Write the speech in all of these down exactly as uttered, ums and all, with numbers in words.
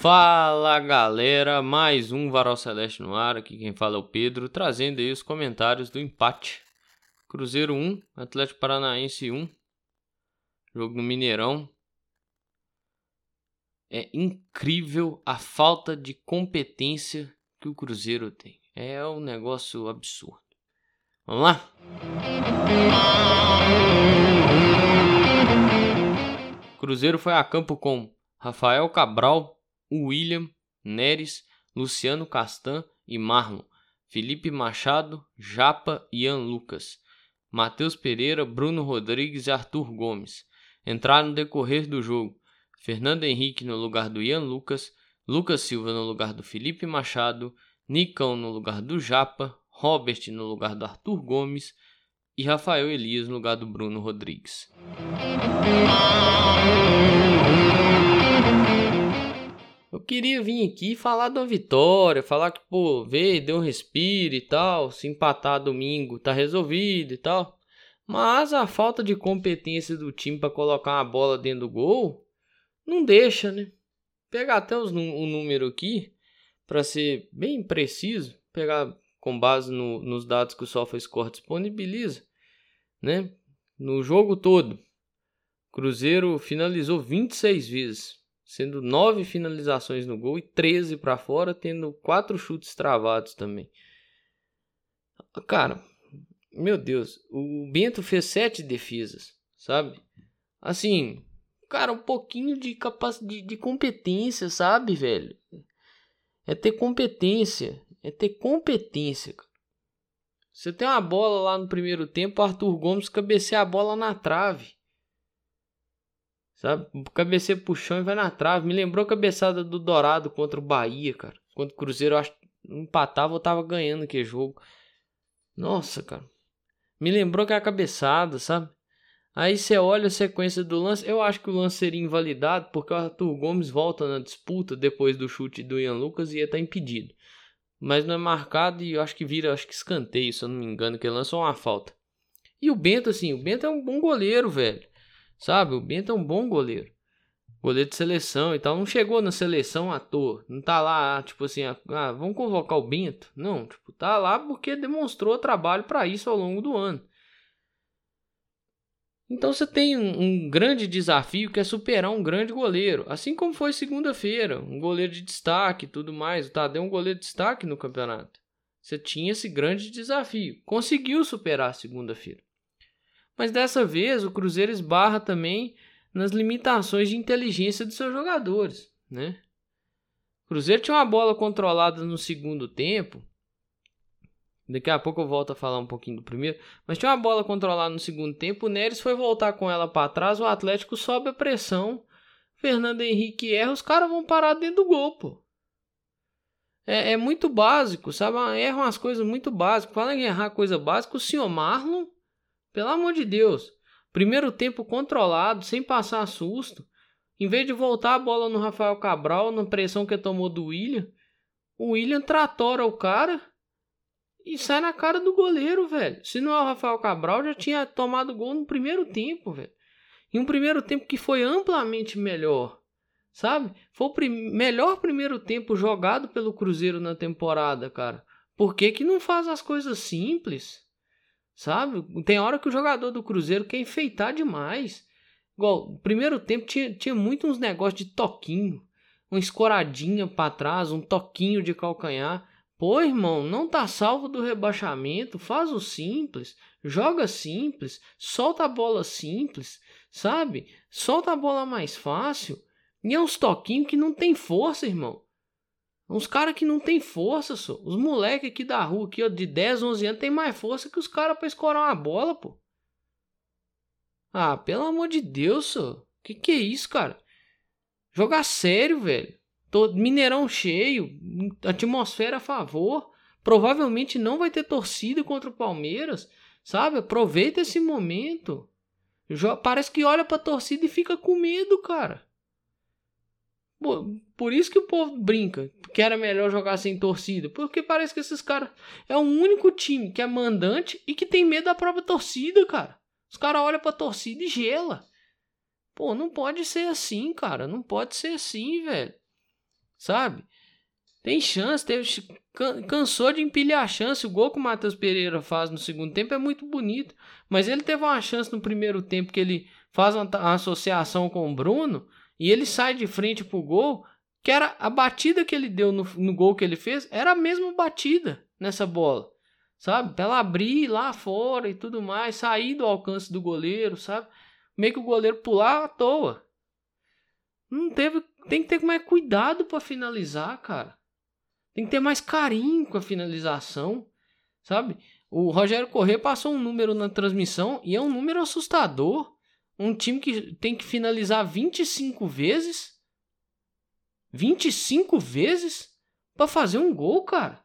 Fala galera, mais um Varal Celeste no ar, aqui quem fala é o Pedro, trazendo aí os comentários do empate. Cruzeiro um, Atlético Paranaense um, jogo no Mineirão. É incrível a falta de competência que o Cruzeiro tem, é um negócio absurdo. Vamos lá? Cruzeiro foi a campo com Rafael Cabral, William, Neres, Luciano Castan e Marlon, Felipe Machado, Japa e Ian Lucas, Matheus Pereira, Bruno Rodrigues e Arthur Gomes. Entraram no decorrer do jogo Fernando Henrique no lugar do Ian Lucas, Lucas Silva no lugar do Felipe Machado, Nicão no lugar do Japa, Robert no lugar do Arthur Gomes e Rafael Elias no lugar do Bruno Rodrigues. Eu queria vir aqui falar da vitória, falar que, pô, veio, deu um respiro e tal, se empatar domingo tá resolvido e tal. Mas a falta de competência do time para colocar uma bola dentro do gol não deixa, né? Pegar até os, um número aqui, para ser bem preciso, pegar com base no, nos dados que o SofaScore disponibiliza, né? No jogo todo, Cruzeiro finalizou vinte e seis vezes, sendo nove finalizações no gol e treze para fora, tendo quatro chutes travados também. Cara, meu Deus, o Bento fez sete defesas, sabe? Assim, cara, um pouquinho de, capac... de, de competência, sabe, velho? É ter competência, é ter competência, cara. Você tem uma bola lá no primeiro tempo, o Arthur Gomes cabeceia a bola na trave. Sabe, cabeceia pro chão e vai na trave. Me lembrou a cabeçada do Dourado contra o Bahia, cara. Quando o Cruzeiro acho, empatava ou tava ganhando aquele jogo. Nossa, cara. Me lembrou aquela cabeçada, sabe? Aí você olha a sequência do lance. Eu acho que o lance seria invalidado porque o Arthur Gomes volta na disputa depois do chute do Ian Lucas e ia estar impedido. Mas não é marcado e eu acho que vira, acho que escanteio, se eu não me engano, que ele lançou uma falta. E o Bento, assim, o Bento é um bom goleiro, velho. Sabe, o Bento é um bom goleiro. Goleiro de seleção e tal. Não chegou na seleção à toa. Não tá lá, tipo assim, ah, vamos convocar o Bento. Não, tipo, tá lá porque demonstrou trabalho para isso ao longo do ano. Então você tem um, um grande desafio que é superar um grande goleiro. Assim como foi segunda-feira. Um goleiro de destaque e tudo mais. O Tadeu é um goleiro de destaque no campeonato. Você tinha esse grande desafio. Conseguiu superar segunda-feira. Mas dessa vez o Cruzeiro esbarra também nas limitações de inteligência dos seus jogadores, né? O Cruzeiro tinha uma bola controlada no segundo tempo. Daqui a pouco eu volto a falar um pouquinho do primeiro. Mas tinha uma bola controlada no segundo tempo. O Neres foi voltar com ela para trás. O Atlético sobe a pressão. Fernando Henrique erra. Os caras vão parar dentro do gol, pô. É, é muito básico, sabe? Erram as coisas muito básicas. Fala em errar coisa básica. O senhor Marlon... Pelo amor de Deus, primeiro tempo controlado, sem passar susto. Em vez de voltar a bola no Rafael Cabral, na pressão que tomou do William, o William tratora o cara e sai na cara do goleiro, velho. Se não é o Rafael Cabral, já tinha tomado gol no primeiro tempo, velho. Em um primeiro tempo que foi amplamente melhor, sabe? Foi o prim- melhor primeiro tempo jogado pelo Cruzeiro na temporada, cara. Por que que não faz as coisas simples? Sabe? Tem hora que o jogador do Cruzeiro quer enfeitar demais. Igual, no primeiro tempo tinha, tinha muito uns negócios de toquinho. Uma escoradinha pra trás, um toquinho de calcanhar. Pô, irmão, não tá salvo do rebaixamento. Faz o simples. Joga simples. Solta a bola simples. Sabe? Solta a bola mais fácil. E é uns toquinhos que não tem força, irmão. Uns caras que não tem força, só. Os moleques aqui da rua, aqui, ó, de dez, onze anos, tem mais força que os caras pra escorar uma bola, pô. Ah, pelo amor de Deus, só. Que que é isso, cara? Jogar sério, velho. Tô, Mineirão cheio, atmosfera a favor. Provavelmente não vai ter torcida contra o Palmeiras, sabe? Aproveita esse momento. Jo- Parece que olha pra torcida e fica com medo, cara. Por isso que o povo brinca que era melhor jogar sem torcida, porque parece que esses caras é o único time que é mandante e que tem medo da própria torcida, cara. Os caras olham pra torcida e gela. Pô, não pode ser assim, cara. Não pode ser assim, velho. sabe? Tem chance, teve, cansou de empilhar a chance. O gol que o Matheus Pereira faz no segundo tempo é muito bonito, mas ele teve uma chance no primeiro tempo que ele faz uma, uma associação com o Bruno e ele sai de frente pro gol, que era a batida que ele deu no, no gol que ele fez, era a mesma batida nessa bola, sabe? Pra ela abrir lá fora e tudo mais, sair do alcance do goleiro, sabe? Meio que o goleiro pular à toa. Não teve, tem que ter mais cuidado pra finalizar, cara. Tem que ter mais carinho com a finalização, sabe? O Rogério Corrêa passou um número na transmissão e é um número assustador. Um time que tem que finalizar vinte e cinco vezes. vinte e cinco vezes pra fazer um gol, cara.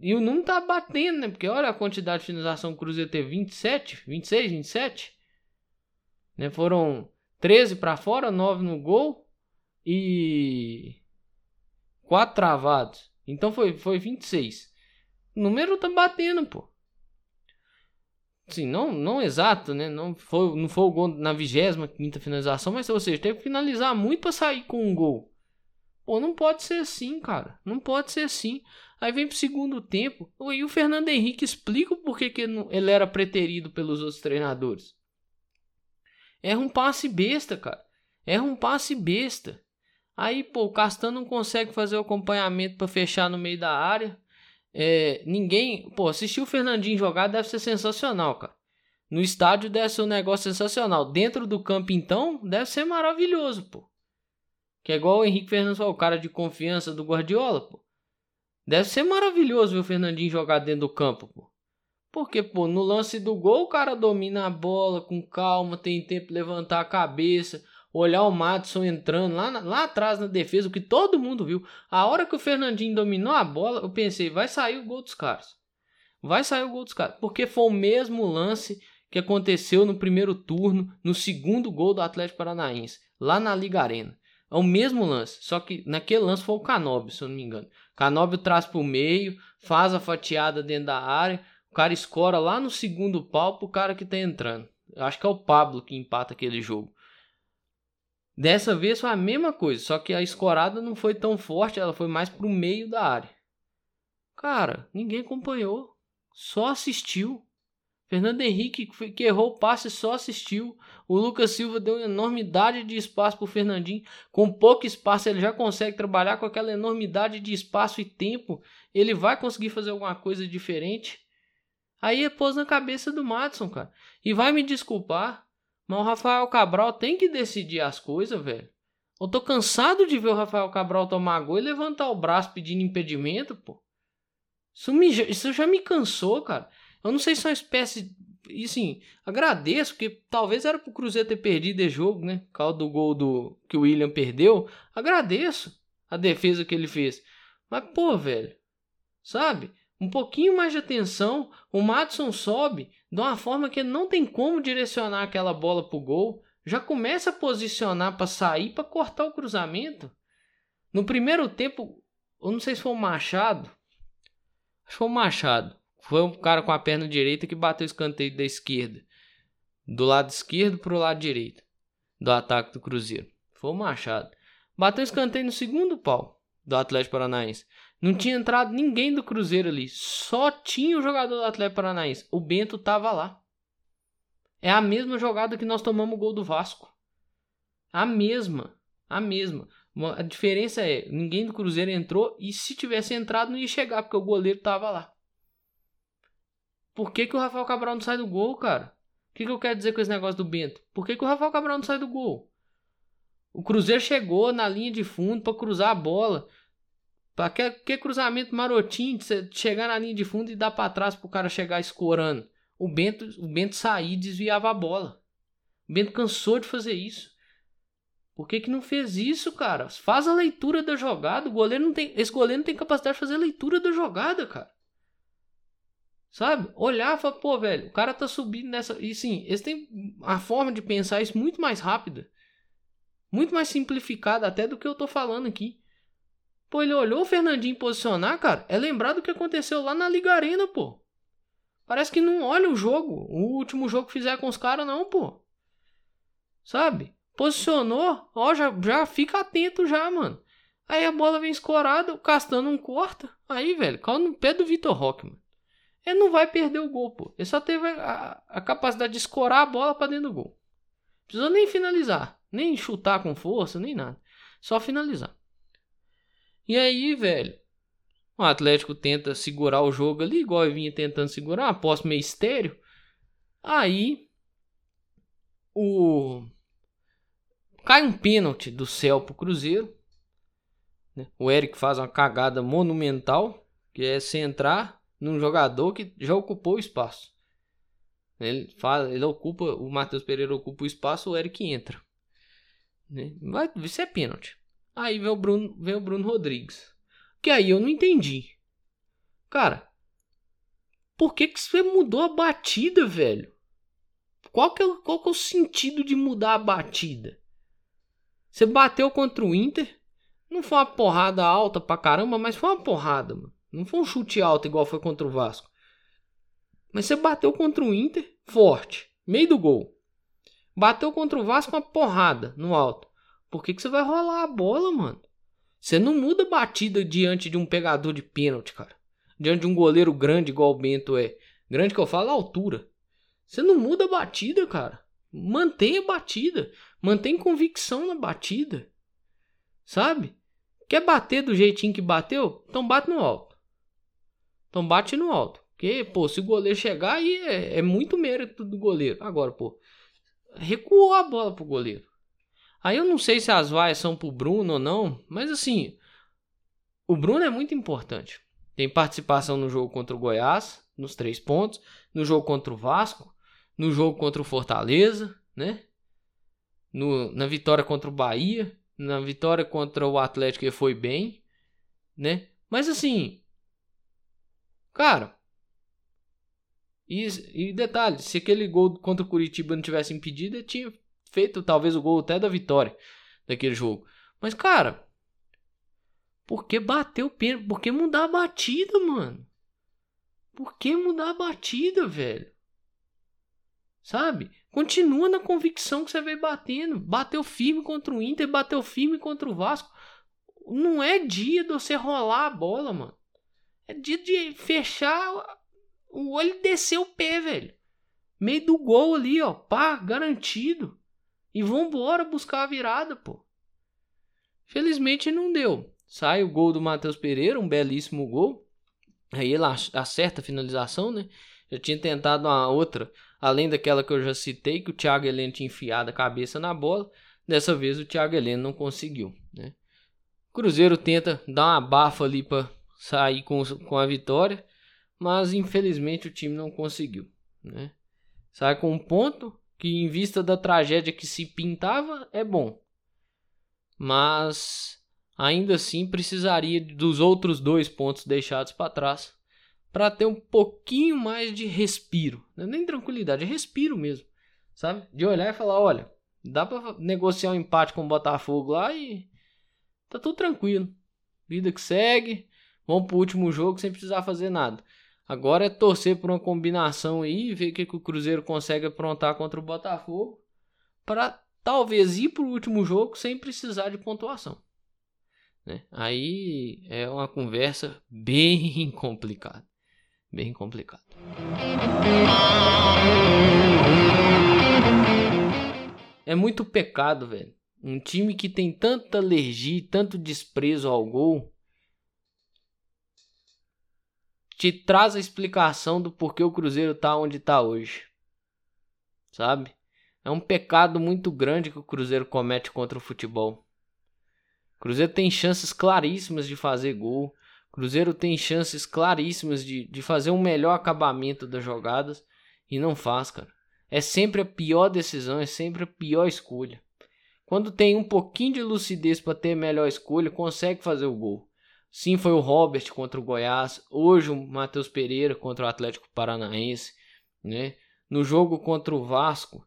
E o número tá batendo, né? Porque olha a quantidade de finalização que o Cruzeiro teve. vinte e sete, vinte e seis, vinte e sete. Né? Foram treze pra fora, nove no gol e quatro travados. Então foi, foi vinte e seis. O número tá batendo, pô. Assim, não, não exato, né? Não foi, não foi o gol na vigésima quinta finalização, mas ou seja, teve que finalizar muito pra sair com um gol. Pô, não pode ser assim, cara. Não pode ser assim. Aí vem pro segundo tempo. E o Fernando Henrique explica por que ele era preterido pelos outros treinadores. Erra um passe besta, cara. Erra um passe besta. Aí, pô, o Castanho não consegue fazer o acompanhamento pra fechar no meio da área. É, ninguém... Pô, assistir o Fernandinho jogar deve ser sensacional, cara. No estádio deve ser um negócio sensacional. Dentro do campo, então, deve ser maravilhoso, pô. Que é igual o Henrique Fernandes, o cara de confiança do Guardiola, pô. Deve ser maravilhoso ver o Fernandinho jogar dentro do campo, pô. Porque, pô, no lance do gol, o cara domina a bola com calma, tem tempo de levantar a cabeça... Olhar o Matheus entrando lá, na, lá atrás na defesa, o que todo mundo viu. A hora que o Fernandinho dominou a bola, eu pensei, vai sair o gol dos caras. Vai sair o gol dos caras. Porque foi o mesmo lance que aconteceu no primeiro turno, no segundo gol do Atlético Paranaense, lá na Liga Arena. É o mesmo lance, só que naquele lance foi o Canóbio, se eu não me engano. Canóbio traz para o meio, faz a fatiada dentro da área, o cara escora lá no segundo pau pro cara que tá entrando. Eu acho que é o Pablo que empata aquele jogo. Dessa vez foi a mesma coisa, só que a escorada não foi tão forte, ela foi mais pro meio da área. Cara, ninguém acompanhou, só assistiu. Fernando Henrique, que errou o passe, só assistiu. O Lucas Silva deu uma enormidade de espaço pro Fernandinho. Com pouco espaço ele já consegue trabalhar, com aquela enormidade de espaço e tempo, ele vai conseguir fazer alguma coisa diferente. Aí pôs na cabeça do Matheus, cara. E vai me desculpar, mas o Rafael Cabral tem que decidir as coisas, velho. Eu tô cansado de ver o Rafael Cabral tomar gol e levantar o braço pedindo impedimento, pô. Isso, me, isso já me cansou, cara. Eu não sei se é uma espécie... E sim, agradeço, porque talvez era pro Cruzeiro ter perdido esse jogo, né? Por causa do gol do, que o William perdeu. Agradeço a defesa que ele fez. Mas, pô, velho. Sabe? Um pouquinho mais de atenção, o Matheus sobe de uma forma que não tem como direcionar aquela bola pro gol. Já começa a posicionar para sair, para cortar o cruzamento. No primeiro tempo, eu não sei se foi o Machado. Acho que foi o Machado. Foi um cara com a perna direita que bateu o escanteio da esquerda. Do lado esquerdo pro lado direito. Do ataque do Cruzeiro. Foi o Machado. Bateu o escanteio no segundo pau do Atlético Paranaense. Não tinha entrado ninguém do Cruzeiro ali. Só tinha o jogador do Atlético Paranaense. O Bento tava lá. É a mesma jogada que nós tomamos o gol do Vasco. A mesma. A mesma. A diferença é, ninguém do Cruzeiro entrou e se tivesse entrado não ia chegar, porque o goleiro tava lá. Por que que o Rafael Cabral não sai do gol, cara? O que que eu quero dizer com esse negócio do Bento? Por que que o Rafael Cabral não sai do gol? O Cruzeiro chegou na linha de fundo para cruzar a bola. Pra que, que cruzamento marotinho de você chegar na linha de fundo e dar pra trás pro cara chegar escorando. O Bento, o Bento saía e desviava a bola. O Bento cansou de fazer isso. Por que que não fez isso, cara? Faz a leitura da jogada. O goleiro não tem, esse goleiro não tem capacidade de fazer a leitura da jogada, cara. Sabe? Olhar e falar, pô, velho, o cara tá subindo nessa... E sim, eles têm a forma de pensar isso muito mais rápida. Muito mais simplificada até do que eu tô falando aqui. Pô, ele olhou o Fernandinho posicionar, cara. É lembrar do que aconteceu lá na Liga Arena, pô. Parece que não olha o jogo. O último jogo que fizeram com os caras, não, pô. Sabe? Posicionou, ó, já, já fica atento já, mano. Aí a bola vem escorada, o Castanho não corta. Aí, velho, caiu no pé do Vitor Roque, mano. Ele não vai perder o gol, pô. Ele só teve a, a capacidade de escorar a bola pra dentro do gol. Não precisou nem finalizar, nem chutar com força, nem nada. Só finalizar. E aí, velho, o Atlético tenta segurar o jogo ali, igual eu vinha tentando segurar, uma posse meio estéreo. Aí, o... cai um pênalti do céu pro Cruzeiro. Né? O Eric faz uma cagada monumental, que é centrar num jogador que já ocupou o espaço. Ele, faz, ele ocupa, o Matheus Pereira ocupa o espaço, o Eric entra. Né? Mas isso é pênalti. Aí vem o Bruno, vem o Bruno Rodrigues. Que aí eu não entendi. Cara, por que que você mudou a batida, velho? Qual que é, qual que é o sentido de mudar a batida? Você bateu contra o Inter. Não foi uma porrada alta pra caramba, mas foi uma porrada, mano. Não foi um chute alto igual foi contra o Vasco. Mas você bateu contra o Inter forte, meio do gol. Bateu contra o Vasco uma porrada no alto. Por que que você vai rolar a bola, mano? Você não muda batida diante de um pegador de pênalti, cara. Diante de um goleiro grande igual o Bento é. Grande que eu falo, a altura. Você não muda a batida, cara. Mantém a batida. Mantém convicção na batida. Sabe? Quer bater do jeitinho que bateu? Então bate no alto. Então bate no alto. Porque, pô, se o goleiro chegar, aí é, é muito mérito do goleiro. Agora, pô, recuou a bola pro goleiro. Aí eu não sei se as vaias são pro Bruno ou não, mas assim, o Bruno é muito importante. Tem participação no jogo contra o Goiás, nos três pontos, no jogo contra o Vasco, no jogo contra o Fortaleza, né? No, na vitória contra o Bahia. Na vitória contra o Atlético ele foi bem, né? Mas assim, cara, e, e detalhe, se aquele gol contra o Curitiba não tivesse impedido, ele tinha feito talvez o gol até da vitória daquele jogo. Mas cara, por que bater o pênalti? Por que mudar a batida, mano? Por que mudar a batida, velho? Sabe? Continua na convicção que você veio batendo. Bateu firme contra o Inter, bateu firme contra o Vasco. Não é dia de você rolar a bola, mano. É dia de fechar o olho e descer o pé, velho. Meio do gol ali, ó. Pá, garantido. E vambora buscar a virada, pô. Felizmente não deu. Sai o gol do Matheus Pereira, um belíssimo gol. Aí ele acerta a finalização, né? Eu tinha tentado uma outra, além daquela que eu já citei, que o Thiago Heleno tinha enfiado a cabeça na bola. Dessa vez o Thiago Heleno não conseguiu, né? O Cruzeiro tenta dar uma bafa ali para sair com, com a vitória, mas infelizmente o time não conseguiu, né? Sai com um ponto que, em vista da tragédia que se pintava, é bom. Mas ainda assim precisaria dos outros dois pontos deixados para trás, para ter um pouquinho mais de respiro. Não é nem tranquilidade, é respiro mesmo. Sabe? De olhar e falar, olha, dá para negociar um empate com o Botafogo lá e tá tudo tranquilo. Vida que segue, vamos pro último jogo sem precisar fazer nada. Agora é torcer por uma combinação aí, ver o que o Cruzeiro consegue aprontar contra o Botafogo, para talvez ir pro último jogo sem precisar de pontuação. Né? Aí é uma conversa bem complicada. Bem complicado. É muito pecado, velho. Um time que tem tanta alergia e tanto desprezo ao gol te traz a explicação do porquê o Cruzeiro tá onde tá hoje. Sabe? É um pecado muito grande que o Cruzeiro comete contra o futebol. O Cruzeiro tem chances claríssimas de fazer gol. Cruzeiro tem chances claríssimas de, de fazer um melhor acabamento das jogadas e não faz, cara. É sempre a pior decisão, é sempre a pior escolha. Quando tem um pouquinho de lucidez para ter melhor escolha, consegue fazer o gol. Sim, foi o Robert contra o Goiás, hoje o Matheus Pereira contra o Atlético Paranaense, né? No jogo contra o Vasco,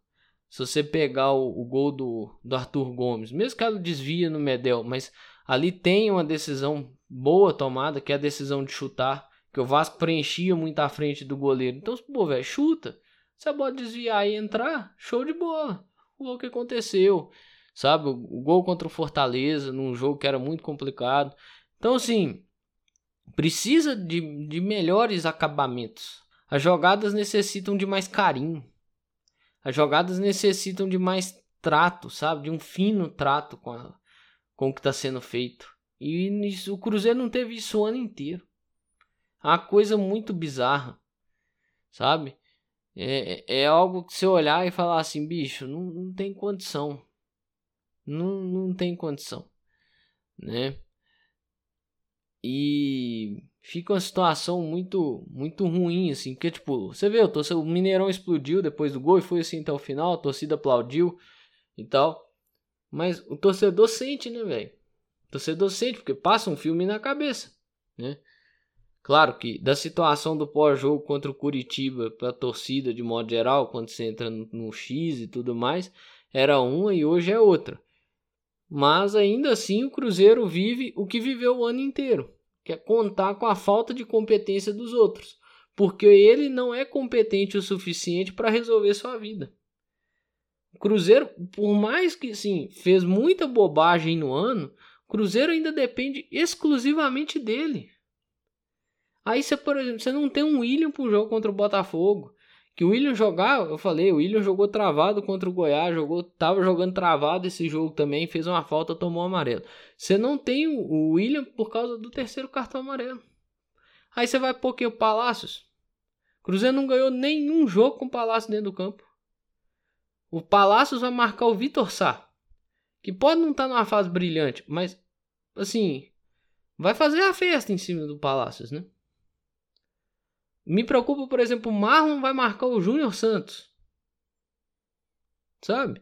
se você pegar o, o gol do, do Arthur Gomes, mesmo que ela desvia no Medel, mas ali tem uma decisão boa tomada, que é a decisão de chutar, que o Vasco preenchia muito à frente do goleiro. Então, pô, velho, chuta. Se a bola desviar e entrar, show de bola. O que aconteceu? sabe? O gol contra o Fortaleza, num jogo que era muito complicado. Então, assim, precisa de, de melhores acabamentos. As jogadas necessitam de mais carinho. As jogadas necessitam de mais trato, sabe? De um fino trato com, a, com o que está sendo feito. E isso, o Cruzeiro não teve isso o ano inteiro. É uma coisa muito bizarra, sabe? É, é algo que você olhar e falar assim, bicho, não, não tem condição. Não, não tem condição, né? E fica uma situação muito, muito ruim, assim. Porque, tipo, você vê, o, torcedor, o Mineirão explodiu depois do gol e foi assim até o final. A torcida aplaudiu e tal. Mas o torcedor sente, né, velho? O torcedor sente, porque passa um filme na cabeça, né? Claro que da situação do pós-jogo contra o Curitiba para a torcida, de modo geral, quando você entra no, no X e tudo mais, era uma e hoje é outra. Mas ainda assim o Cruzeiro vive o que viveu o ano inteiro, que é contar com a falta de competência dos outros, porque ele não é competente o suficiente para resolver sua vida. O Cruzeiro, por mais que sim, fez muita bobagem no ano, o Cruzeiro ainda depende exclusivamente dele. Aí você, por exemplo, você não tem um William para o jogo contra o Botafogo, que o William jogar, eu falei, o William jogou travado contra o Goiás, jogou, tava jogando travado esse jogo também, fez uma falta, tomou um amarelo. Você não tem o William por causa do terceiro cartão amarelo. Aí você vai pôr que o Palacios. Cruzeiro não ganhou nenhum jogo com o Palacios dentro do campo. O Palacios vai marcar o Vitor Sá, que pode não estar tá numa fase brilhante, mas assim, vai fazer a festa em cima do Palacios, né? Me preocupa, por exemplo, o Marlon vai marcar o Júnior Santos. Sabe?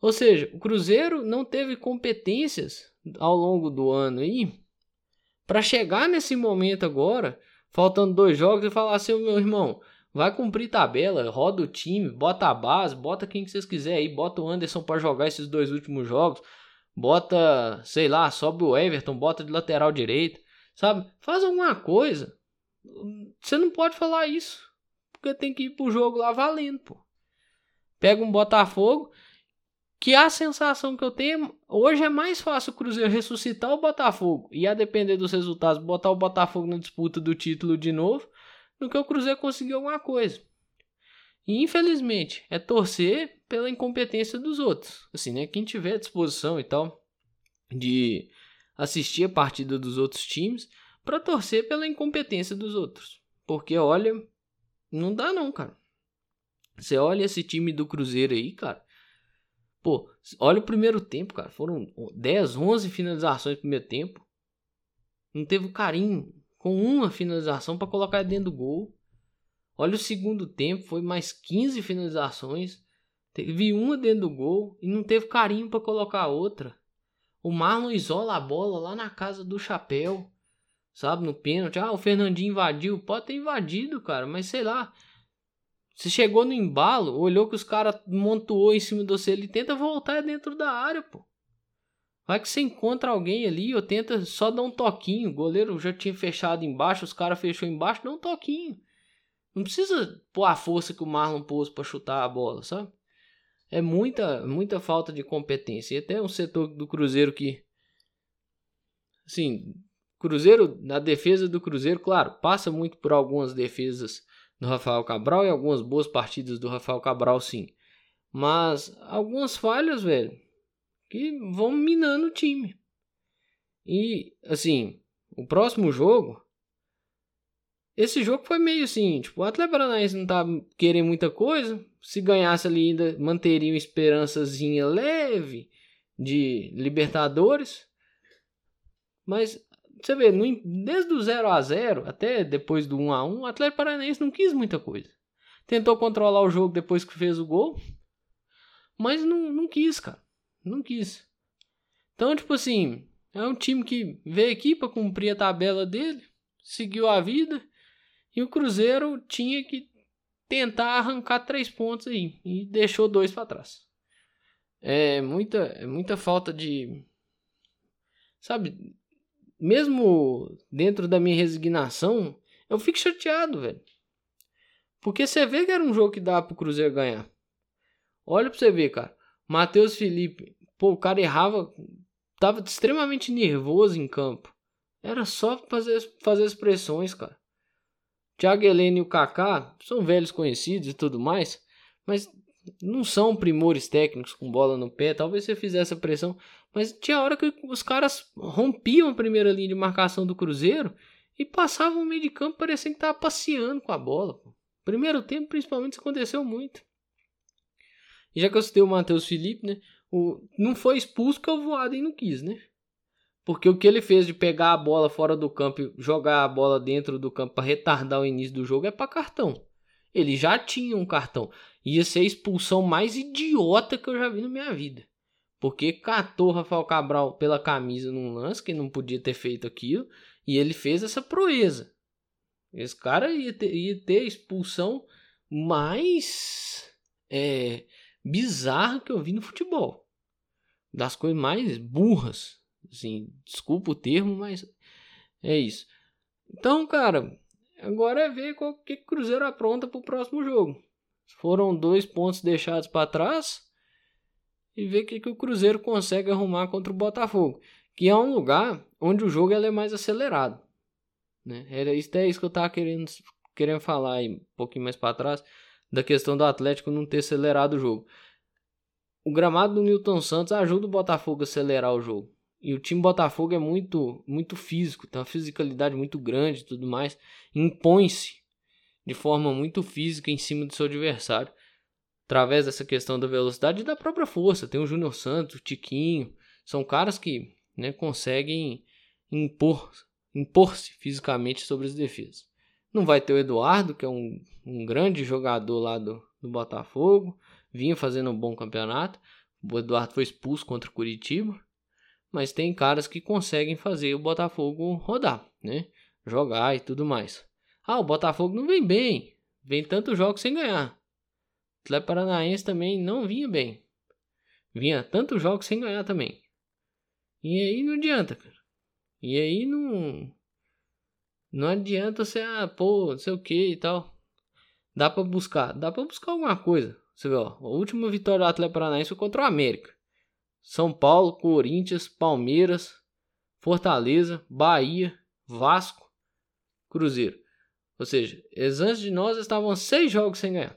Ou seja, o Cruzeiro não teve competências ao longo do ano aí para chegar nesse momento agora, faltando dois jogos, e falar assim, meu irmão, vai cumprir tabela, roda o time, bota a base, bota quem que vocês quiserem aí, bota o Anderson para jogar esses dois últimos jogos, bota, sei lá, sobe o Everton, bota de lateral direito, sabe? Faz alguma coisa. Você não pode falar isso, porque tem que ir pro jogo lá valendo, pô. Pega um Botafogo, que a sensação que eu tenho, hoje é mais fácil o Cruzeiro ressuscitar o Botafogo e, a depender dos resultados, botar o Botafogo na disputa do título de novo, do que o Cruzeiro conseguir alguma coisa. E, infelizmente, é torcer pela incompetência dos outros. Assim, né? Quem tiver à disposição e tal, de assistir a partida dos outros times, para torcer pela incompetência dos outros. Porque, olha, não dá não, cara. Você olha esse time do Cruzeiro aí, cara. Pô, olha o primeiro tempo, cara. Foram dez, onze finalizações no primeiro tempo. Não teve carinho com uma finalização para colocar dentro do gol. Olha o segundo tempo, foi mais quinze finalizações. Teve uma dentro do gol e não teve carinho para colocar outra. O Marlon isola a bola lá na casa do chapéu. Sabe, no pênalti, ah, o Fernandinho invadiu, pode ter invadido, cara, mas sei lá, você chegou no embalo, olhou que os caras montuou em cima de você, ele tenta voltar dentro da área, pô, vai que você encontra alguém ali, ou tenta só dar um toquinho, o goleiro já tinha fechado embaixo, os caras fechou embaixo, dá um toquinho, não precisa pôr a força que o Marlon pôs pra chutar a bola, sabe, é muita, muita falta de competência, e até um setor do Cruzeiro que, assim, Cruzeiro, na defesa do Cruzeiro, claro, passa muito por algumas defesas do Rafael Cabral e algumas boas partidas do Rafael Cabral, sim. Mas algumas falhas, velho, que vão minando o time. E, assim, o próximo jogo, esse jogo foi meio assim, tipo, o Atlético Paranaense não tá querendo muita coisa, se ganhasse ali ainda manteria uma esperançazinha leve de Libertadores, mas você vê, desde o zero a zero até depois do um a um, o Atlético Paranaense não quis muita coisa. Tentou controlar o jogo depois que fez o gol, mas não, não quis, cara. Não quis. Então, tipo assim, é um time que veio aqui para cumprir a tabela dele, seguiu a vida, e o Cruzeiro tinha que tentar arrancar três pontos aí, e deixou dois para trás. É muita, é muita falta de... Sabe... Mesmo dentro da minha resignação, eu fico chateado, velho. Porque você vê que era um jogo que dá pro Cruzeiro ganhar. Olha pra você ver, cara. Matheus Felipe, Pô, o cara errava, tava extremamente nervoso em campo. Era só fazer, fazer as pressões, cara. Thiago Heleno e o Kaká são velhos conhecidos e tudo mais, mas não são primores técnicos com bola no pé. Talvez você fizesse essa pressão, mas tinha hora que os caras rompiam a primeira linha de marcação do Cruzeiro e passavam o meio de campo parecendo que tava passeando com a bola. Pô. Primeiro tempo, principalmente, isso aconteceu muito. E já que eu citei o Matheus Felipe, né? O, não foi expulso porque o Voaden não quis, né? Porque o que ele fez de pegar a bola fora do campo e jogar a bola dentro do campo para retardar o início do jogo é para cartão. Ele já tinha um cartão. Ia ser a expulsão mais idiota que eu já vi na minha vida. Porque catou o Rafael Cabral pela camisa num lance que não podia ter feito aquilo. E ele fez essa proeza. Esse cara ia ter, ia ter a expulsão mais é, bizarra que eu vi no futebol. Das coisas mais burras. Assim, desculpa o termo, mas é isso. Então, cara, agora é ver o que o Cruzeiro apronta para o próximo jogo. Foram dois pontos deixados para trás. E ver o que, que o Cruzeiro consegue arrumar contra o Botafogo. Que é um lugar onde o jogo ela é mais acelerado. Né? Era isso, é isso que eu estava querendo, querendo falar aí, um pouquinho mais para trás. Da questão do Atlético não ter acelerado o jogo. O gramado do Nilton Santos ajuda o Botafogo a acelerar o jogo. E o time Botafogo é muito, muito físico, tem uma fisicalidade muito grande e tudo mais. Impõe-se de forma muito física em cima do seu adversário. Através dessa questão da velocidade e da própria força. Tem o Júnior Santos, o Tiquinho. São caras que, né, conseguem impor, impor-se fisicamente sobre as defesas. Não vai ter o Eduardo, que é um, um grande jogador lá do, do Botafogo. Vinha fazendo um bom campeonato. O Eduardo foi expulso contra o Curitiba. Mas tem caras que conseguem fazer o Botafogo rodar, né? Jogar e tudo mais. Ah, o Botafogo não vem bem. Vem tantos jogos sem ganhar. O Atlético Paranaense também não vinha bem. Vinha tantos jogos sem ganhar também. E aí não adianta, cara. E aí não... Não adianta você, ah, pô, não sei o que e tal. Dá pra buscar. Dá pra buscar alguma coisa. Você vê, ó. A última vitória do Atlético Paranaense foi contra o América. São Paulo, Corinthians, Palmeiras, Fortaleza, Bahia, Vasco, Cruzeiro. Ou seja, eles antes de nós estavam seis jogos sem ganhar.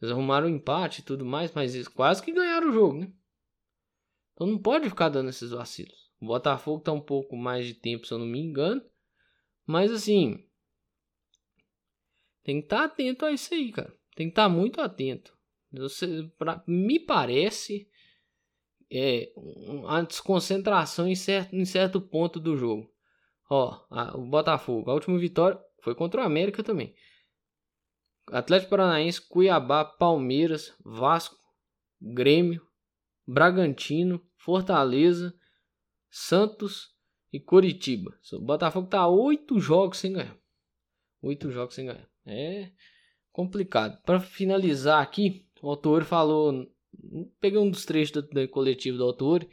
Eles arrumaram um empate e tudo mais, mas eles quase que ganharam o jogo, né? Então não pode ficar dando esses vacilos. O Botafogo está um pouco mais de tempo, se eu não me engano. Mas assim, tem que estar atento a isso aí, cara. Tem que estar muito atento. Você, pra, me parece é, uma desconcentração em certo, em certo ponto do jogo. Ó, a, o Botafogo, a última vitória foi contra o América também. Atlético Paranaense, Cuiabá, Palmeiras, Vasco, Grêmio, Bragantino, Fortaleza, Santos e Coritiba. O Botafogo tá oito jogos sem ganhar. Oito jogos sem ganhar. É complicado. Para finalizar aqui, o autor falou, peguei um dos trechos do, do coletivo do autor,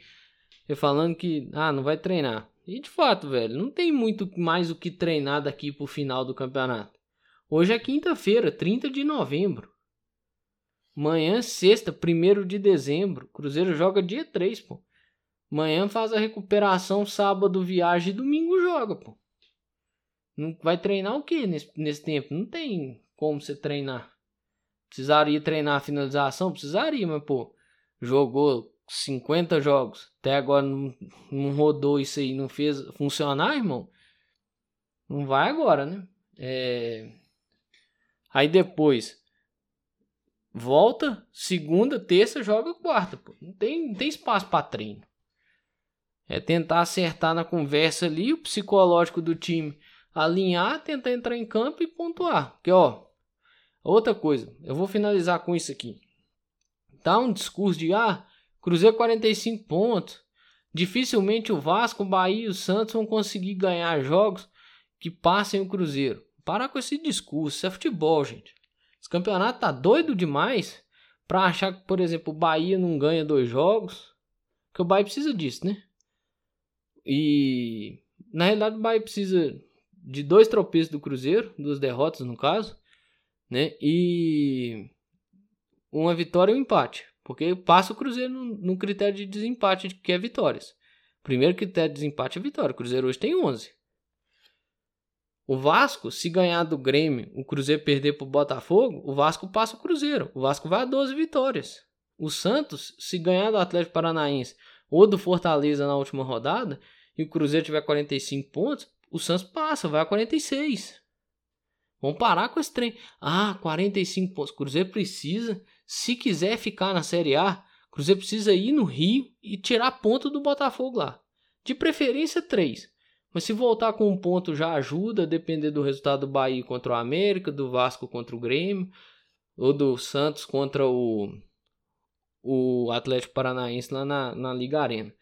falando que ah, não vai treinar. E de fato, velho, não tem muito mais o que treinar daqui pro final do campeonato. Hoje é quinta-feira, trinta de novembro. Amanhã, sexta, primeiro de dezembro. Cruzeiro joga dia três, pô. Amanhã faz a recuperação, sábado viagem e domingo joga, pô. Não vai treinar o que nesse, nesse tempo? Não tem como você treinar. Precisaria treinar a finalização? Precisaria, mas pô, jogou cinquenta jogos. Até agora não, não rodou isso aí, não fez funcionar, irmão. Não vai agora, né? É... Aí depois, volta, segunda, terça, joga quarta. Pô. Não tem, não tem espaço para treino. É tentar acertar na conversa ali, o psicológico do time alinhar, tentar entrar em campo e pontuar. Porque, ó... Outra coisa, eu vou finalizar com isso aqui. Tá um discurso de, ah, Cruzeiro quarenta e cinco pontos. Dificilmente o Vasco, o Bahia e o Santos vão conseguir ganhar jogos que passem o Cruzeiro. Parar com esse discurso, isso é futebol, gente. Esse campeonato tá doido demais pra achar que, por exemplo, o Bahia não ganha dois jogos. Porque o Bahia precisa disso, né? E, na realidade, o Bahia precisa de dois tropeços do Cruzeiro, duas derrotas no caso. Né? E uma vitória e um empate Porque passa o Cruzeiro num critério de desempate, que é vitórias. Primeiro critério de desempate é vitória. O Cruzeiro hoje tem onze. O Vasco, se ganhar do Grêmio, o Cruzeiro perder para o Botafogo, o Vasco passa o Cruzeiro. O Vasco vai a doze vitórias. O Santos, se ganhar do Atlético Paranaense ou do Fortaleza na última rodada, e o Cruzeiro tiver quarenta e cinco pontos, o Santos passa, vai a quarenta e seis. Vamos parar com esse trem. Ah, quarenta e cinco pontos. O Cruzeiro precisa, se quiser ficar na Série A, o Cruzeiro precisa ir no Rio e tirar ponto do Botafogo lá. De preferência três. Mas se voltar com um ponto já ajuda, depender do resultado do Bahia contra o América, do Vasco contra o Grêmio, ou do Santos contra o, o Atlético Paranaense lá na, na Liga Arena.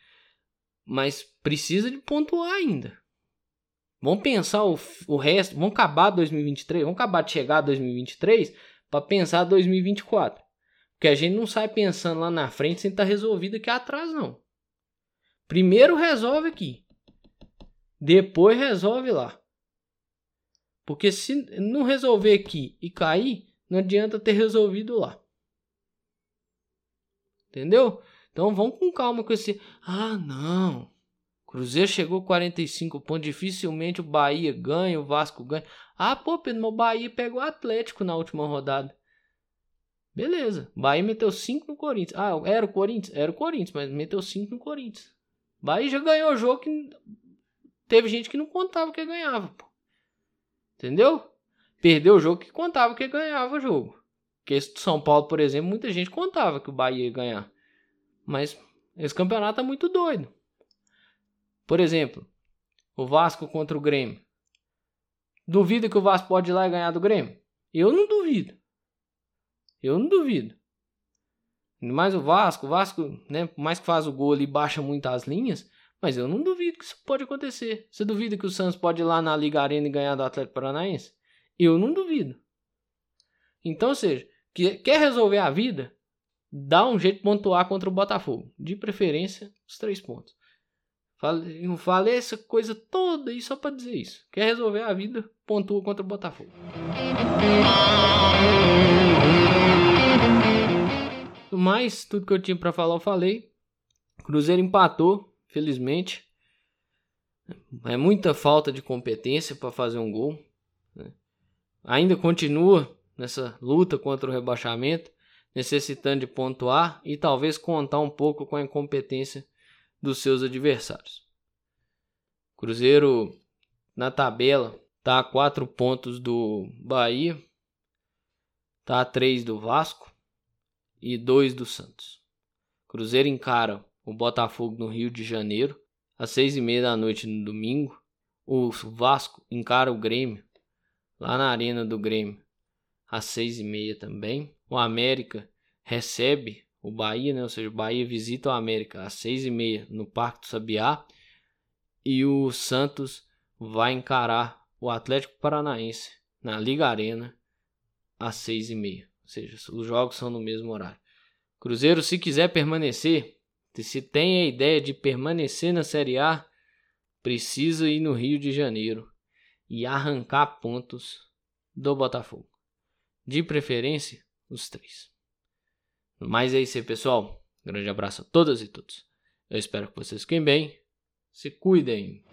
Mas precisa de pontuar ainda. Vamos pensar o, o resto, vamos acabar dois mil e vinte e três, vamos acabar de chegar a dois mil e vinte e três para pensar dois mil e vinte e quatro. Porque a gente não sai pensando lá na frente sem estar resolvido aqui atrás, não. Primeiro resolve aqui. Depois resolve lá. Porque se não resolver aqui e cair, não adianta ter resolvido lá. Entendeu? Então vamos com calma com esse... Ah, não. Cruzeiro chegou quarenta e cinco pontos. Dificilmente o Bahia ganha, o Vasco ganha. Ah, pô, Pedro, mas o Bahia pegou o Atlético na última rodada. Beleza. Bahia meteu cinco no Corinthians. Ah, era o Corinthians? Era o Corinthians, mas meteu cinco no Corinthians. Bahia já ganhou o jogo que... Teve gente que não contava que ganhava, pô. Entendeu? Perdeu o jogo que contava que ganhava o jogo. Porque esse do São Paulo, por exemplo, muita gente contava que o Bahia ia ganhar. Mas esse campeonato é muito doido. Por exemplo, o Vasco contra o Grêmio. Duvida que o Vasco pode ir lá e ganhar do Grêmio? Eu não duvido. Eu não duvido. Mas o Vasco, o Vasco, né, por mais que faz o gol ali e baixa muito as linhas... Mas eu não duvido que isso pode acontecer. Você duvida que o Santos pode ir lá na Liga Arena e ganhar do Atlético Paranaense? Eu não duvido. Então, ou seja, quer resolver a vida? Dá um jeito de pontuar contra o Botafogo. De preferência, os três pontos. Eu falei essa coisa toda aí só para dizer isso. Quer resolver a vida? Pontua contra o Botafogo. Mas, tudo que eu tinha para falar eu falei. Cruzeiro empatou. Felizmente, é muita falta de competência para fazer um gol, né? Ainda continua nessa luta contra o rebaixamento, necessitando de pontuar e talvez contar um pouco com a incompetência dos seus adversários. Cruzeiro, na tabela, está a quatro pontos do Bahia, está a três do Vasco e dois do Santos. Cruzeiro encara o Botafogo no Rio de Janeiro, às seis e meia da noite no domingo. O Vasco encara o Grêmio, lá na Arena do Grêmio, às seis e meia também. O América recebe o Bahia, né? Ou seja, o Bahia visita o América às seis e meia no Parque do Sabiá. E o Santos vai encarar o Atlético Paranaense na Liga Arena às seis e meia. Ou seja, os jogos são no mesmo horário. Cruzeiro, se quiser permanecer... Se tem a ideia de permanecer na Série A, precisa ir no Rio de Janeiro e arrancar pontos do Botafogo. De preferência, os três. Mas é isso aí, pessoal. Grande abraço a todas e todos. Eu espero que vocês fiquem bem. Se cuidem.